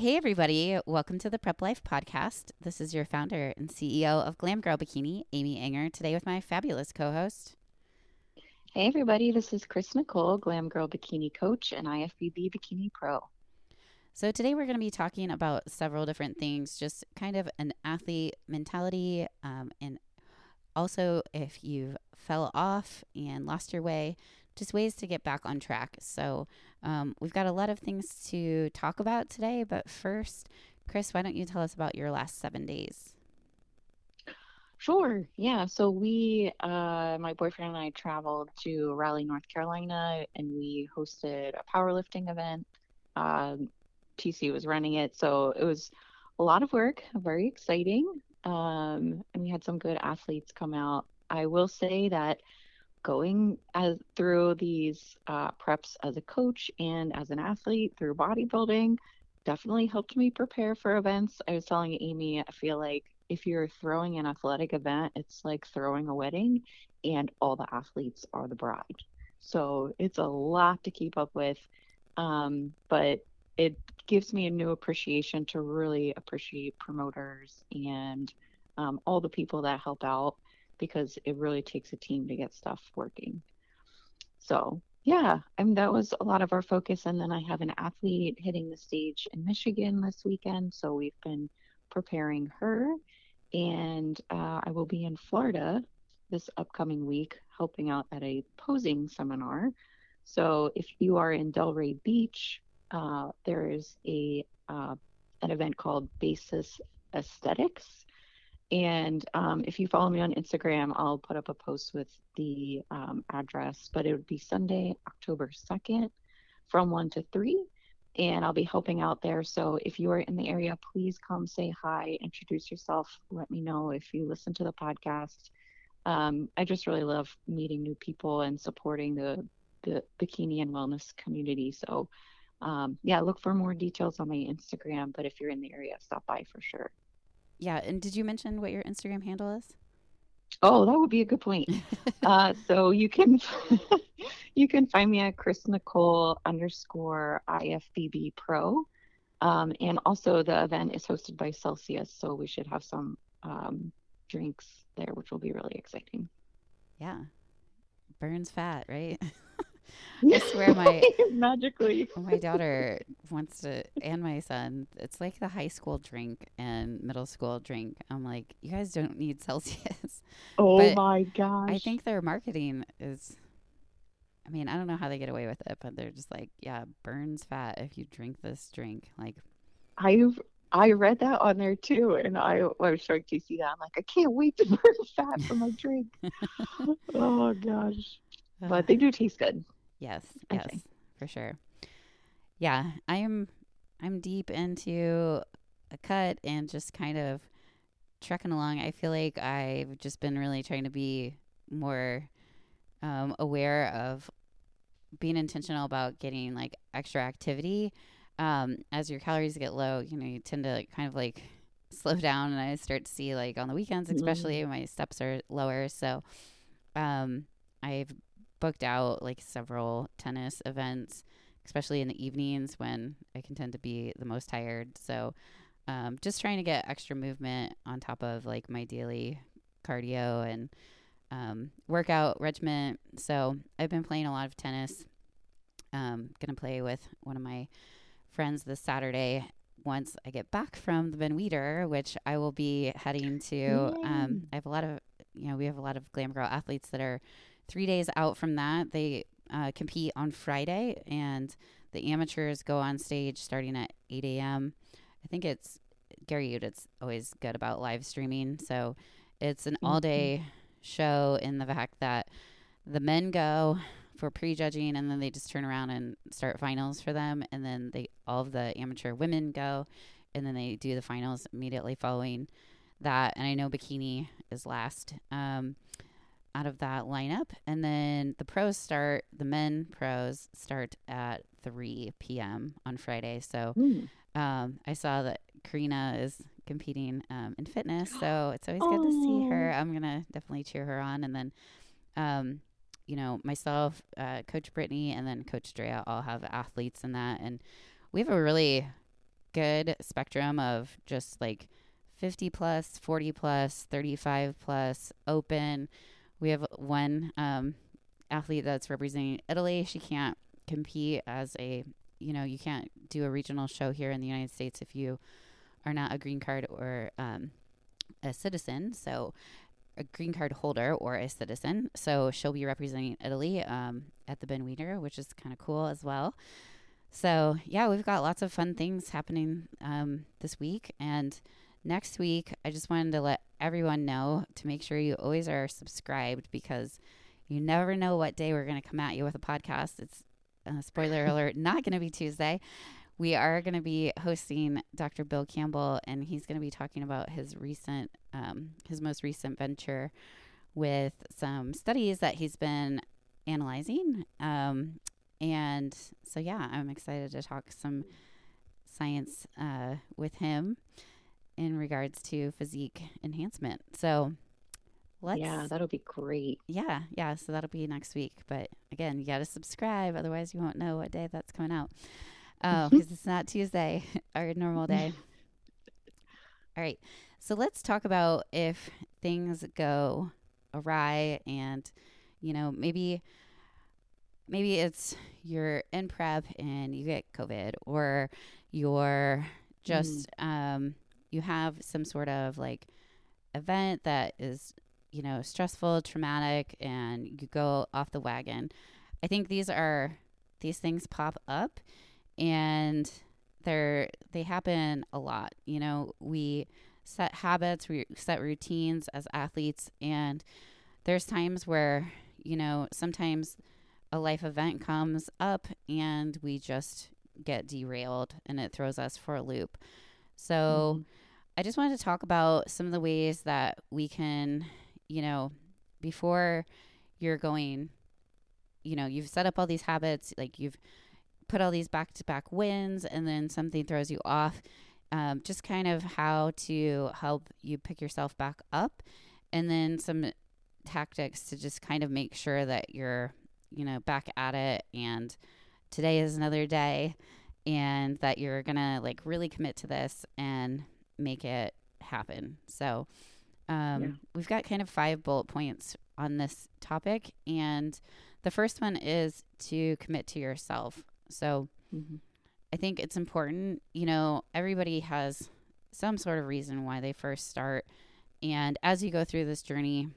Hey everybody, welcome to the Prep Life Podcast. This is your founder and CEO of Glam Girl Bikini, Amy Enger, today with my fabulous co-host. Hey everybody, this is Chris Nicole, Glam Girl Bikini Coach and IFBB Bikini Pro. So today we're going to be talking about several different things, just kind of an athlete mentality, and also if you fell off and lost your way, just ways to get back on track. So we've got a lot of things to talk about today, but first, Chris, why don't you tell us about your last 7 days? Sure. Yeah. So we, my boyfriend and I traveled to Raleigh, North Carolina, and we hosted a powerlifting event. TC was running it. So it was a lot of work, very exciting. And we had some good athletes come out. I will say that going through these preps as a coach and as an athlete through bodybuilding definitely helped me prepare for events. I was telling Amy, I feel like if you're throwing an athletic event, it's like throwing a wedding and all the athletes are the bride. So it's a lot to keep up with, but it gives me a new appreciation to really appreciate promoters and all the people that help out, because it really takes a team to get stuff working. So yeah, I mean, that was a lot of our focus. And then I have an athlete hitting the stage in Michigan this weekend, so we've been preparing her. And I will be in Florida this upcoming week, helping out at a posing seminar. So if you are in Delray Beach, there is an event called Basis Aesthetics. And if you follow me on Instagram, I'll put up a post with the address, but it would be Sunday, October 2nd from 1 to 3, and I'll be helping out there. So if you are in the area, please come say hi, introduce yourself. Let me know if you listen to the podcast. I just really love meeting new people and supporting the bikini and wellness community. So yeah, look for more details on my Instagram, but if you're in the area, stop by for sure. Yeah. And did you mention what your Instagram handle is? Oh, that would be a good point. So you can find me at chrisnicole_ifbbpro. And also the event is hosted by Celsius, so we should have some drinks there, which will be really exciting. Yeah. Burns fat, right? I swear my magically my daughter wants to, and my son, it's like the high school drink and middle school drink. I'm like, you guys don't need Celsius. Oh but my gosh, I think their marketing is, I mean, I don't know how they get away with it, but they're just like, yeah, burns fat if you drink this drink. Like I read that on there too, and I was showing TC that. I'm like, I can't wait to burn fat for my drink. Oh gosh. But they do taste good. Yes, yes, okay. For sure. Yeah, I'm deep into a cut and just kind of trekking along. I feel like I've just been really trying to be more aware of being intentional about getting like extra activity. As your calories get low, you know, you tend to kind of like slow down, and I start to see like on the weekends, especially my steps are lower. So I've booked out like several tennis events, especially in the evenings when I can tend to be the most tired. So just trying to get extra movement on top of like my daily cardio and workout regimen. So I've been playing a lot of tennis. Gonna play with one of my friends this Saturday once I get back from the Ben Weider, which I will be heading to. I have a lot of, you know, we have a lot of Glam Girl athletes that are 3 days out from that. They compete on Friday, and the amateurs go on stage starting at 8 a.m. I think it's Gary Udit's always good about live streaming. So it's an all-day show in the fact that the men go for prejudging, and then they just turn around and start finals for them. And then they, all of the amateur women go, and then they do the finals immediately following that. And I know bikini is last. Out of that lineup. And then the men pros start at 3 p.m. on Friday. So I saw that Karina is competing in fitness, so it's always good to see her. I'm going to definitely cheer her on. And then, you know, myself, Coach Brittany, and then Coach Drea all have athletes in that. And we have a really good spectrum of just like 50 plus, 40 plus, 35 plus, open. We have one athlete that's representing Italy. She can't compete as a, you know, you can't do a regional show here in the United States if you are not a green card or a citizen. So a green card holder or a citizen. So she'll be representing Italy at the Ben Weider, which is kind of cool as well. So yeah, we've got lots of fun things happening this week. And next week, I just wanted to let everyone know to make sure you always are subscribed, because you never know what day we're going to come at you with a podcast. It's spoiler alert, not going to be Tuesday. We are going to be hosting Dr. Bill Campbell, and he's going to be talking about his most recent venture with some studies that he's been analyzing. And so, yeah, I'm excited to talk some science with him in regards to physique enhancement. So yeah, that'll be great. Yeah. So that'll be next week. But again, you got to subscribe. Otherwise, you won't know what day that's coming out. Oh, because it's not Tuesday, our normal day. All right. So let's talk about if things go awry and, you know, maybe it's you're in prep and you get COVID, or you're just, you have some sort of like event that is, you know, stressful, traumatic, and you go off the wagon. I think these things pop up. And they happen a lot. You know, we set habits, we set routines as athletes. And there's times where, you know, sometimes a life event comes up and we just get derailed and it throws us for a loop. So I just wanted to talk about some of the ways that we can, you know, before you're going, you know, you've set up all these habits, like you've put all these back-to-back wins, and then something throws you off, just kind of how to help you pick yourself back up, and then some tactics to just kind of make sure that you're, you know, back at it, and today is another day, and that you're gonna like really commit to this and make it happen. So we've got kind of 5 bullet points on this topic, and the first one is to commit to yourself. So I think it's important, you know, everybody has some sort of reason why they first start. And as you go through this journey,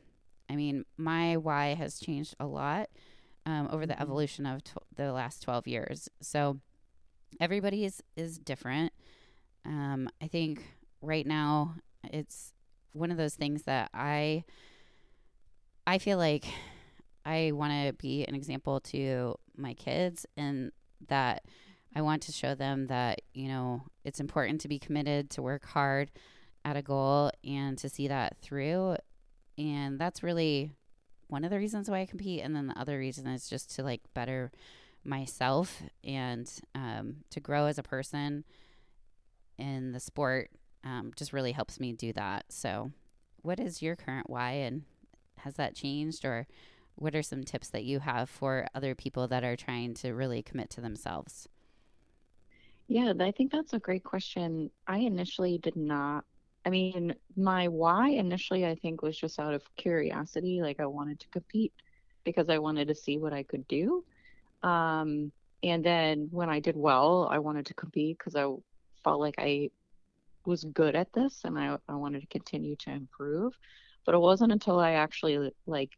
I mean, my why has changed a lot over the evolution of the last 12 years. So everybody is different. I think right now it's one of those things that I feel like I want to be an example to my kids, and that I want to show them that, you know, it's important to be committed, to work hard at a goal, and to see that through. And that's really one of the reasons why I compete. And then the other reason is just to like better myself and to grow as a person in the sport. Just really helps me do that. So what is your current why, and has that changed, or what are some tips that you have for other people that are trying to really commit to themselves? Yeah, I think that's a great question. I initially did not. I mean, my why initially, I think, was just out of curiosity. Like, I wanted to compete because I wanted to see what I could do. And then when I did well, I wanted to compete because I felt like I was good at this, and I wanted to continue to improve. But it wasn't until I actually, like,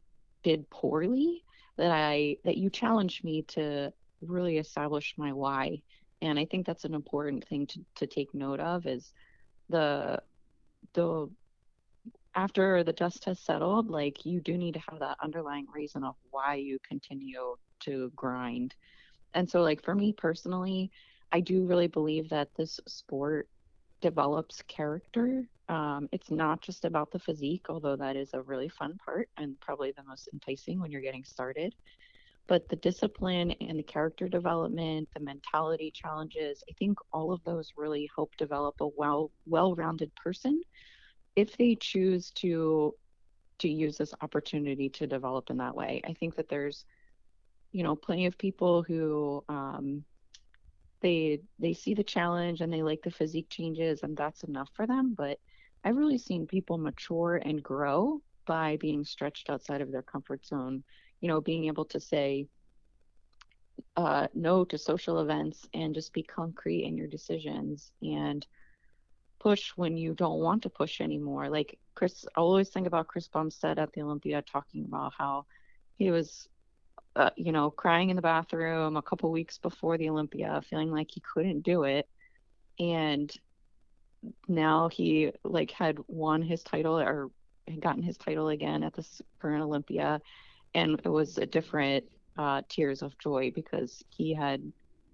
did poorly that you challenged me to really establish my why. And I think that's an important thing to take note of, is the after the dust has settled, like, you do need to have that underlying reason of why you continue to grind. And so, like, for me personally, I do really believe that this sport develops character. It's not just about the physique, although that is a really fun part and probably the most enticing when you're getting started. But the discipline and the character development, the mentality challenges, I think all of those really help develop a well-rounded person if they choose to use this opportunity to develop in that way. I think that there's, you know, plenty of people who they see the challenge and they like the physique changes, and that's enough for them. But I've really seen people mature and grow by being stretched outside of their comfort zone, you know, being able to say no to social events and just be concrete in your decisions and push when you don't want to push anymore. Like Chris, I always think about Chris Bumstead at the Olympia talking about how he was, you know, crying in the bathroom a couple weeks before the Olympia, feeling like he couldn't do it. And now he like had won his title or had gotten his title again at this current Olympia. And it was a different tears of joy because he had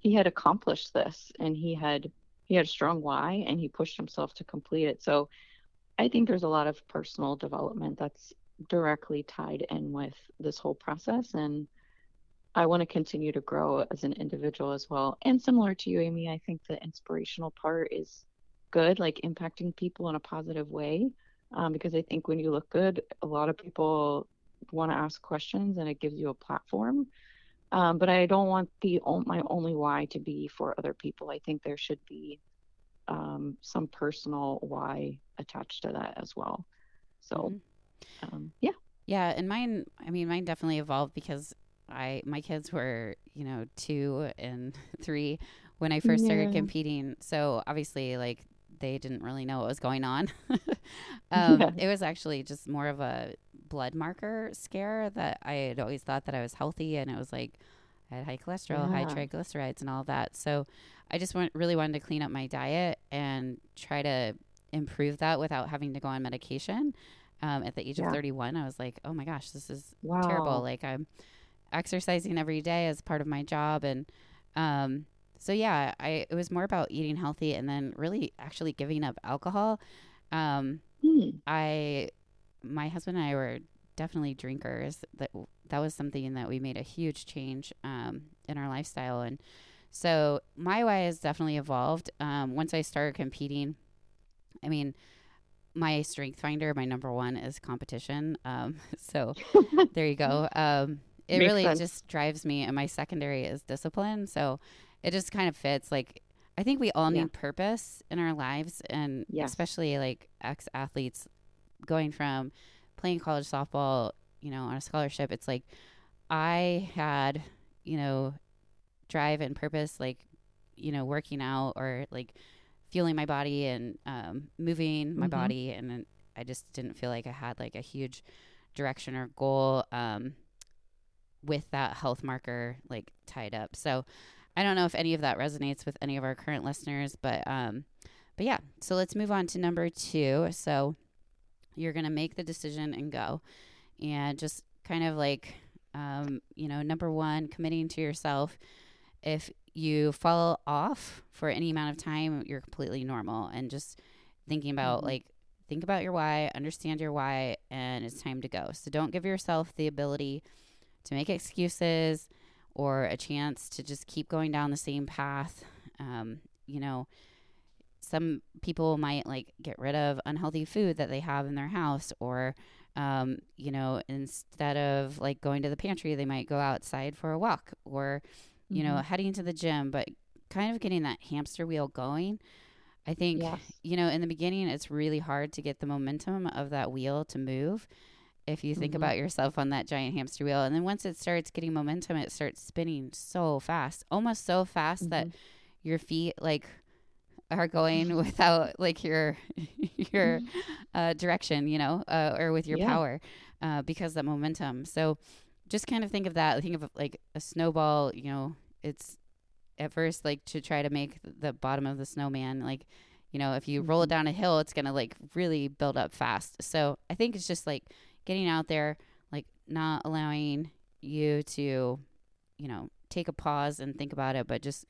accomplished this, and he had a strong why, and he pushed himself to complete it. So I think there's a lot of personal development that's directly tied in with this whole process. And I want to continue to grow as an individual as well. And similar to you, Amy, I think the inspirational part is good, like impacting people in a positive way. Because I think when you look good, a lot of people want to ask questions, and it gives you a platform. But I don't want my only why to be for other people. I think there should be some personal why attached to that as well. So, mm-hmm. Yeah. And mine definitely evolved because my kids were, you know, 2 and 3 when I first started competing. So obviously like they didn't really know what was going on. It was actually just more of a blood marker scare that I had always thought that I was healthy, and it was like I had high cholesterol, high triglycerides, and all that. So I just really wanted to clean up my diet and try to improve that without having to go on medication. At the age of 31, I was like, oh my gosh, this is terrible. Like I'm exercising every day as part of my job, and so yeah, it was more about eating healthy and then really actually giving up alcohol. My husband and I were definitely drinkers. That was something that we made a huge change in our lifestyle. And so my why has definitely evolved. Once I started competing, I mean, my strength finder, my number one is competition. So there you go. It Makes really sense. Just drives me. And my secondary is discipline. So it just kind of fits. Like, I think we all need purpose in our lives, and especially like ex-athletes going from playing college softball, you know, on a scholarship. It's like I had, you know, drive and purpose, like, you know, working out or like fueling my body and moving my body. And then I just didn't feel like I had like a huge direction or goal with that health marker like tied up. So I don't know if any of that resonates with any of our current listeners, but yeah. So let's move on to number 2. So you're going to make the decision and go, and just kind of like, you know, number 1, committing to yourself. If you fall off for any amount of time, you're completely normal. And just thinking about like, think about your why, understand your why, and it's time to go. So don't give yourself the ability to make excuses or a chance to just keep going down the same path. You know, some people might like get rid of unhealthy food that they have in their house, or, you know, instead of like going to the pantry, they might go outside for a walk, or, you know, heading to the gym, but kind of getting that hamster wheel going. I think, you know, in the beginning, it's really hard to get the momentum of that wheel to move. If you think about yourself on that giant hamster wheel, and then once it starts getting momentum, it starts spinning so fast, almost so fast that your feet like are going without like your direction, you know, or with your power, because that momentum. So just kind of think of that. Think of like a snowball, you know, it's at first like to try to make the bottom of the snowman, like, you know, if you roll it down a hill, it's going to like really build up fast. So I think it's just like getting out there, like not allowing you to, you know, take a pause and think about it, but just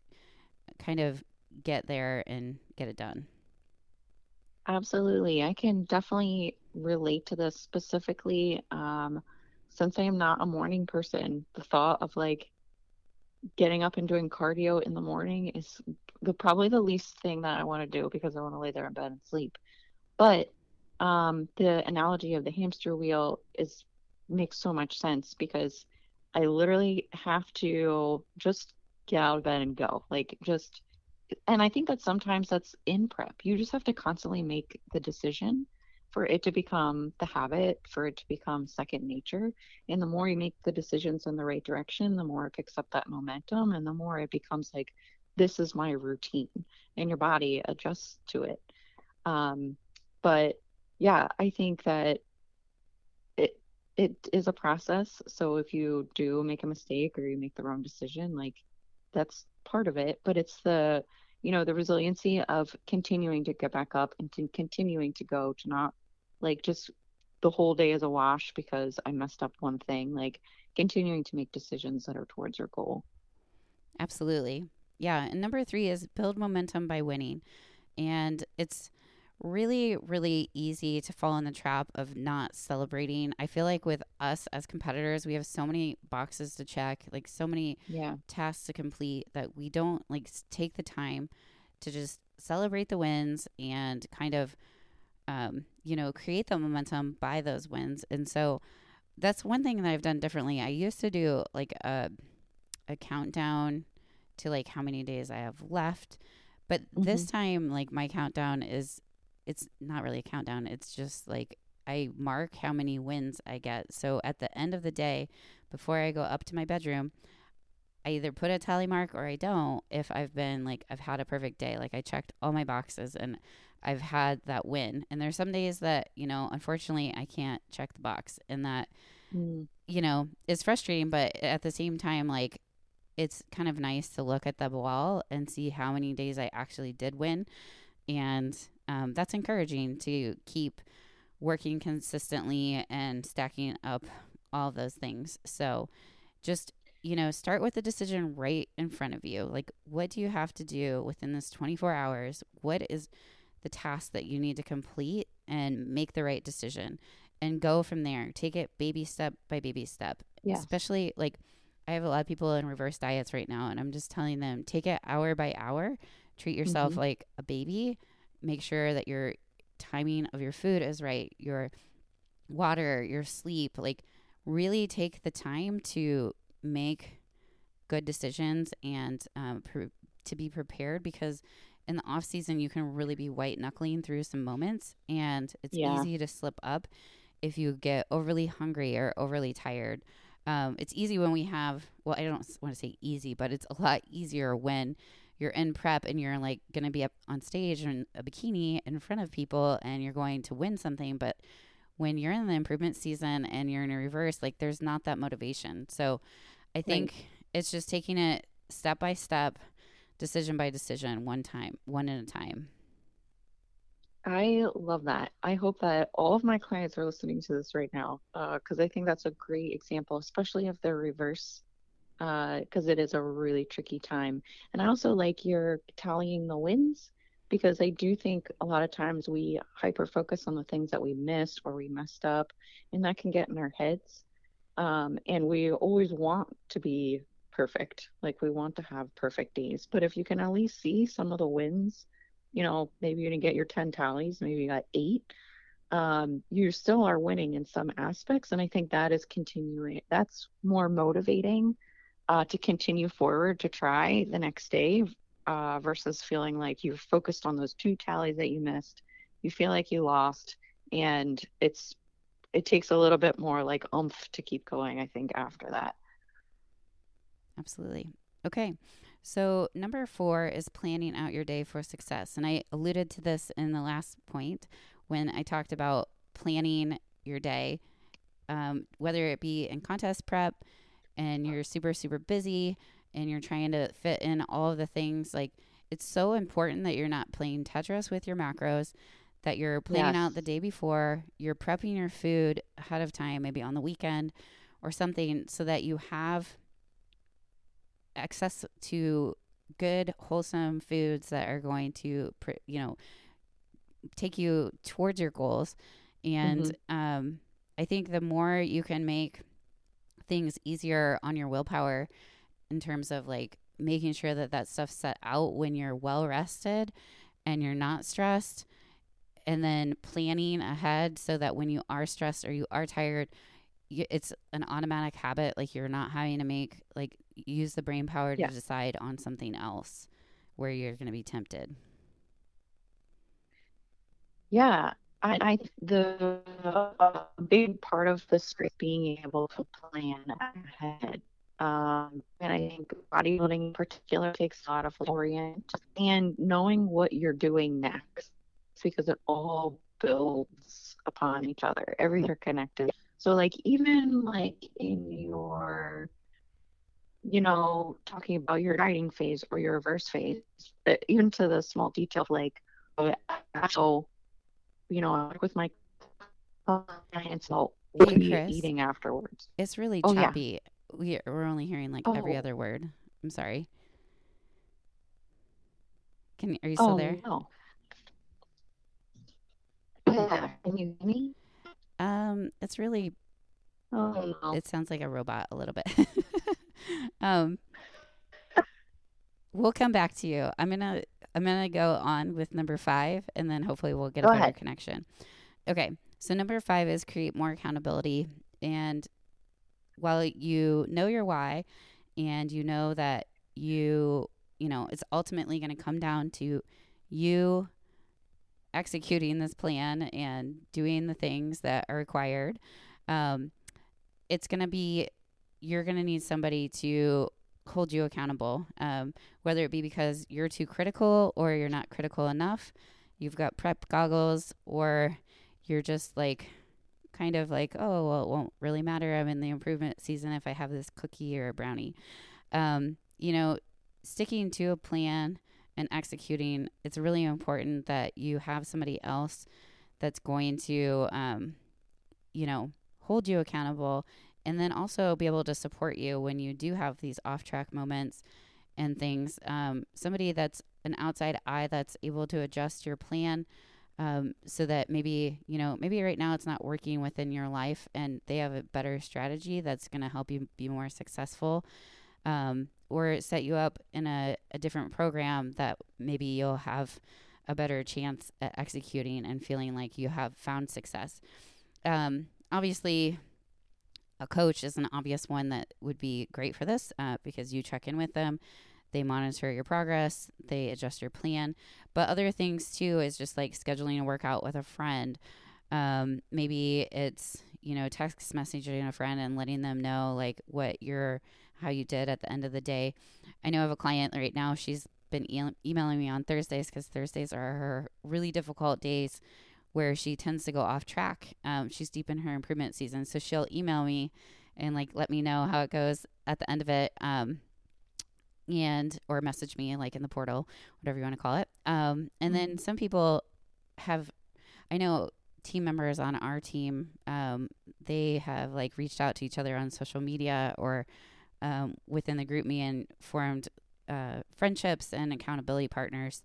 kind of get there and get it done. Absolutely. I can definitely relate to this specifically. Since I am not a morning person, the thought of like getting up and doing cardio in the morning is probably the least thing that I want to do, because I want to lay there in bed and sleep. But the analogy of the hamster wheel makes so much sense, because I literally have to just get out of bed and go. Like, just And I think that sometimes that's in prep. You just have to constantly make the decision for it to become the habit, for it to become second nature. And the more you make the decisions in the right direction, the more it picks up that momentum and the more it becomes like, this is my routine, and your body adjusts to it. But yeah, I think that it is a process. So if you do make a mistake or you make the wrong decision, like that's part of it, but it's the, you know, the resiliency of continuing to get back up and to continuing to go, to not like just the whole day is a wash because I messed up one thing, like continuing to make decisions that are towards your goal. Absolutely. Yeah. And number 3 is build momentum by winning. And it's really, really easy to fall in the trap of not celebrating. I feel like with us as competitors, we have so many boxes to check, like so many tasks to complete, that we don't like take the time to just celebrate the wins and kind of, you know, create the momentum by those wins. And so that's one thing that I've done differently. I used to do like a countdown to like how many days I have left, but this time, like my countdown is, it's not really a countdown. It's just like I mark how many wins I get. So at the end of the day, before I go up to my bedroom, I either put a tally mark or I don't. If I've been like, I've had a perfect day, like I checked all my boxes and I've had that win. And there's some days that, you know, unfortunately I can't check the box, and that, you know, is frustrating. But at the same time, like it's kind of nice to look at the wall and see how many days I actually did win. And that's encouraging to keep working consistently and stacking up all those things. So just, you know, start with the decision right in front of you. Like, what do you have to do within this 24 hours? What is the task that you need to complete, and make the right decision and go from there. Take it baby step by baby step. Yeah. Especially like I have a lot of people in reverse diets right now, and I'm just telling them, take it hour by hour, treat yourself like a baby. Make sure that your timing of your food is right, your water, your sleep, like really take the time to make good decisions and to be prepared, because in the off season, you can really be white knuckling through some moments, and it's easy to slip up if you get overly hungry or overly tired. It's easy when we have, well, I don't want to say easy, but it's a lot easier when you're in prep and you're like going to be up on stage in a bikini in front of people and you're going to win something. But when you're in the improvement season and you're in a reverse, like there's not that motivation. So I think it's just taking it step by step, decision by decision, one at a time. I love that. I hope that all of my clients are listening to this right now, because I think that's a great example, especially if they're reverse, because it is a really tricky time. And I also like your tallying the wins, because I do think a lot of times we hyper focus on the things that we missed or we messed up, and that can get in our heads. And we always want to be perfect. Like we want to have perfect days, but if you can at least see some of the wins, you know, maybe you didn't get your 10 tallies, maybe you got 8, you still are winning in some aspects. And I think that is continuing. That's more motivating to continue forward, to try the next day, versus feeling like you're focused on those 2 tallies that you missed, you feel like you lost, and it takes a little bit more like oomph to keep going, I think, after that. Absolutely. Okay. So number 4 is planning out your day for success. And I alluded to this in the last point when I talked about planning your day, whether it be in contest prep, and you're super, super busy and you're trying to fit in all of the things. Like, it's so important that you're not playing Tetris with your macros, that you're planning out the day before, you're prepping your food ahead of time, maybe on the weekend or something, so that you have access to good, wholesome foods that are going to, you know, take you towards your goals. And I think the more you can make things easier on your willpower in terms of like making sure that that stuff's set out when you're well rested and you're not stressed, and then planning ahead so that when you are stressed or you are tired, it's an automatic habit. Like you're not having to use the brain power to decide on something else, where you're going to be tempted? Yeah, I the big part of this is being able to plan ahead. And I think bodybuilding in particular takes a lot of orient and knowing what you're doing next, because it all builds upon each other. Everything's connected. So like, even like in your, you know, talking about your dieting phase or your reverse phase, even to the small detail, like, so, you know, with my clients, so what are you eating afterwards? It's really choppy. Yeah. We're only hearing like every other word. I'm sorry. Are you still there? No. Can you hear me? It's really. Oh. No. It sounds like a robot a little bit. We'll come back to you. I'm gonna go on with number 5, and then hopefully we'll get a better connection. Okay. So number 5 is create more accountability. And while you know your why and you know that you know, it's ultimately going to come down to you executing this plan and doing the things that are required, you're going to need somebody to hold you accountable, whether it be because you're too critical or you're not critical enough, you've got prep goggles, or you're just like, kind of like, oh, well, it won't really matter. I'm in the improvement season if I have this cookie or a brownie. You know, sticking to a plan and executing, it's really important that you have somebody else that's going to, you know, hold you accountable, and then also be able to support you when you do have these off-track moments and things. Somebody that's an outside eye that's able to adjust your plan, so that maybe right now it's not working within your life, and they have a better strategy that's going to help you be more successful, or set you up in a different program that maybe you'll have a better chance at executing and feeling like you have found success. Obviously, a coach is an obvious one that would be great for this, because you check in with them. They monitor your progress, they adjust your plan. But other things too is just like scheduling a workout with a friend. Maybe it's, you know, text messaging a friend and letting them know like how you did at the end of the day. I know I have a client right now, she's been emailing me on Thursdays because Thursdays are her really difficult days where she tends to go off track. She's deep in her improvement season. So she'll email me and like let me know how it goes at the end of it. Or message me like in the portal, whatever you want to call it. And then some people I know team members on our team, they have like reached out to each other on social media or within the group me and formed friendships and accountability partners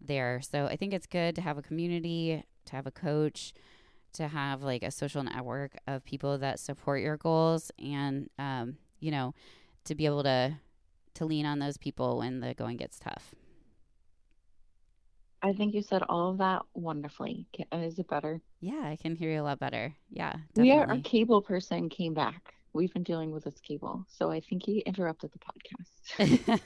there. So I think it's good to have a community, to have a coach, to have like a social network of people that support your goals, and, you know, to be able to lean on those people when the going gets tough. I think you said all of that wonderfully. Is it better? Yeah, I can hear you a lot better. Yeah, definitely. Yeah, our cable person came back. We've been dealing with this cable, so I think he interrupted the podcast.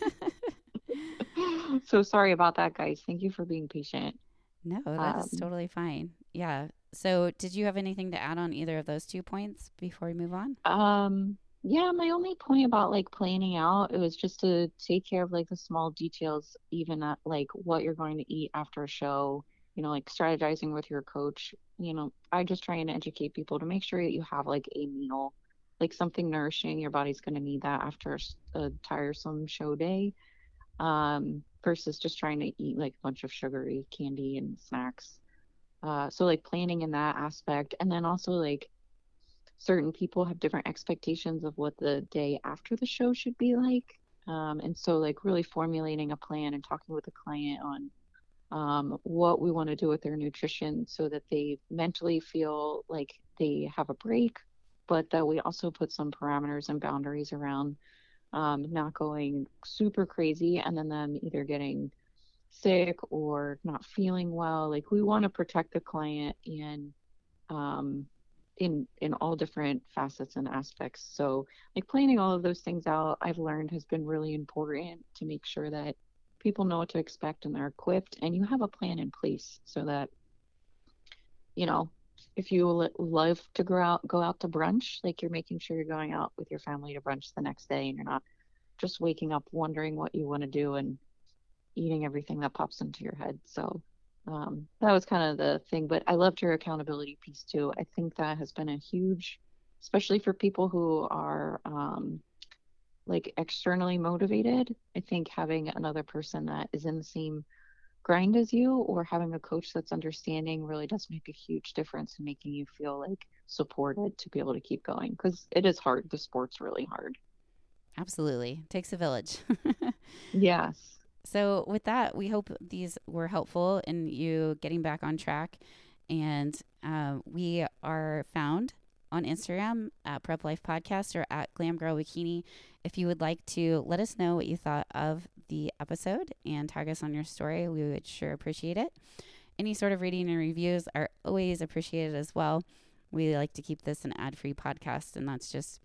So sorry about that, guys. Thank you for being patient. No, that's totally fine. Yeah. So did you have anything to add on either of those 2 points before we move on? Yeah, my only point about like planning out, it was just to take care of like the small details, even at like what you're going to eat after a show, you know, like strategizing with your coach. You know, I just try and educate people to make sure that you have like a meal, like something nourishing. Your body's going to need that after a tiresome show day, versus just trying to eat like a bunch of sugary candy and snacks. So like planning in that aspect, and then also like certain people have different expectations of what the day after the show should be like. And so like really formulating a plan and talking with the client on what we want to do with their nutrition so that they mentally feel like they have a break, but that we also put some parameters and boundaries around not going super crazy and then them either getting sick or not feeling well. Like we want to protect the client and in all different facets and aspects. So like planning all of those things out, I've learned has been really important to make sure that people know what to expect and they're equipped, and you have a plan in place so that, you know, if you love to go out to brunch, like you're making sure you're going out with your family to brunch the next day and you're not just waking up wondering what you want to do and eating everything that pops into your head. So that was kind of the thing, but I loved your accountability piece too. I think that has been a huge, especially for people who are like externally motivated. I think having another person that is in the same grind as you or having a coach that's understanding really does make a huge difference in making you feel like supported to be able to keep going, because it is hard. The sport's really hard. Absolutely. It takes a village. Yes. So with that, we hope these were helpful in you getting back on track. And we are found on Instagram at Prep Life Podcast or at Glam Girl Bikini. If you would like to let us know what you thought of the episode and tag us on your story, we would sure appreciate it. Any sort of rating and reviews are always appreciated as well. We like to keep this an ad-free podcast, and that's just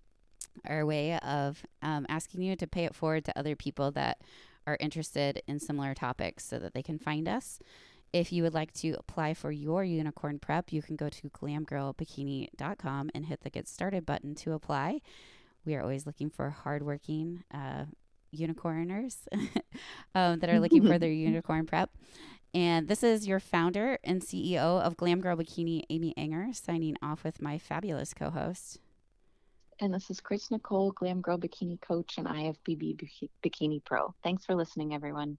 our way of asking you to pay it forward to other people that are interested in similar topics so that they can find us. If you would like to apply for your unicorn prep, you can go to glamgirlbikini.com and hit the Get Started button to apply. We are always looking for hardworking unicorners that are looking for their unicorn prep. And this is your founder and CEO of Glam Girl Bikini, Amy Enger, signing off with my fabulous co-host. And this is Chris Nicole, Glam Girl Bikini Coach and IFBB Bikini Pro. Thanks for listening, everyone.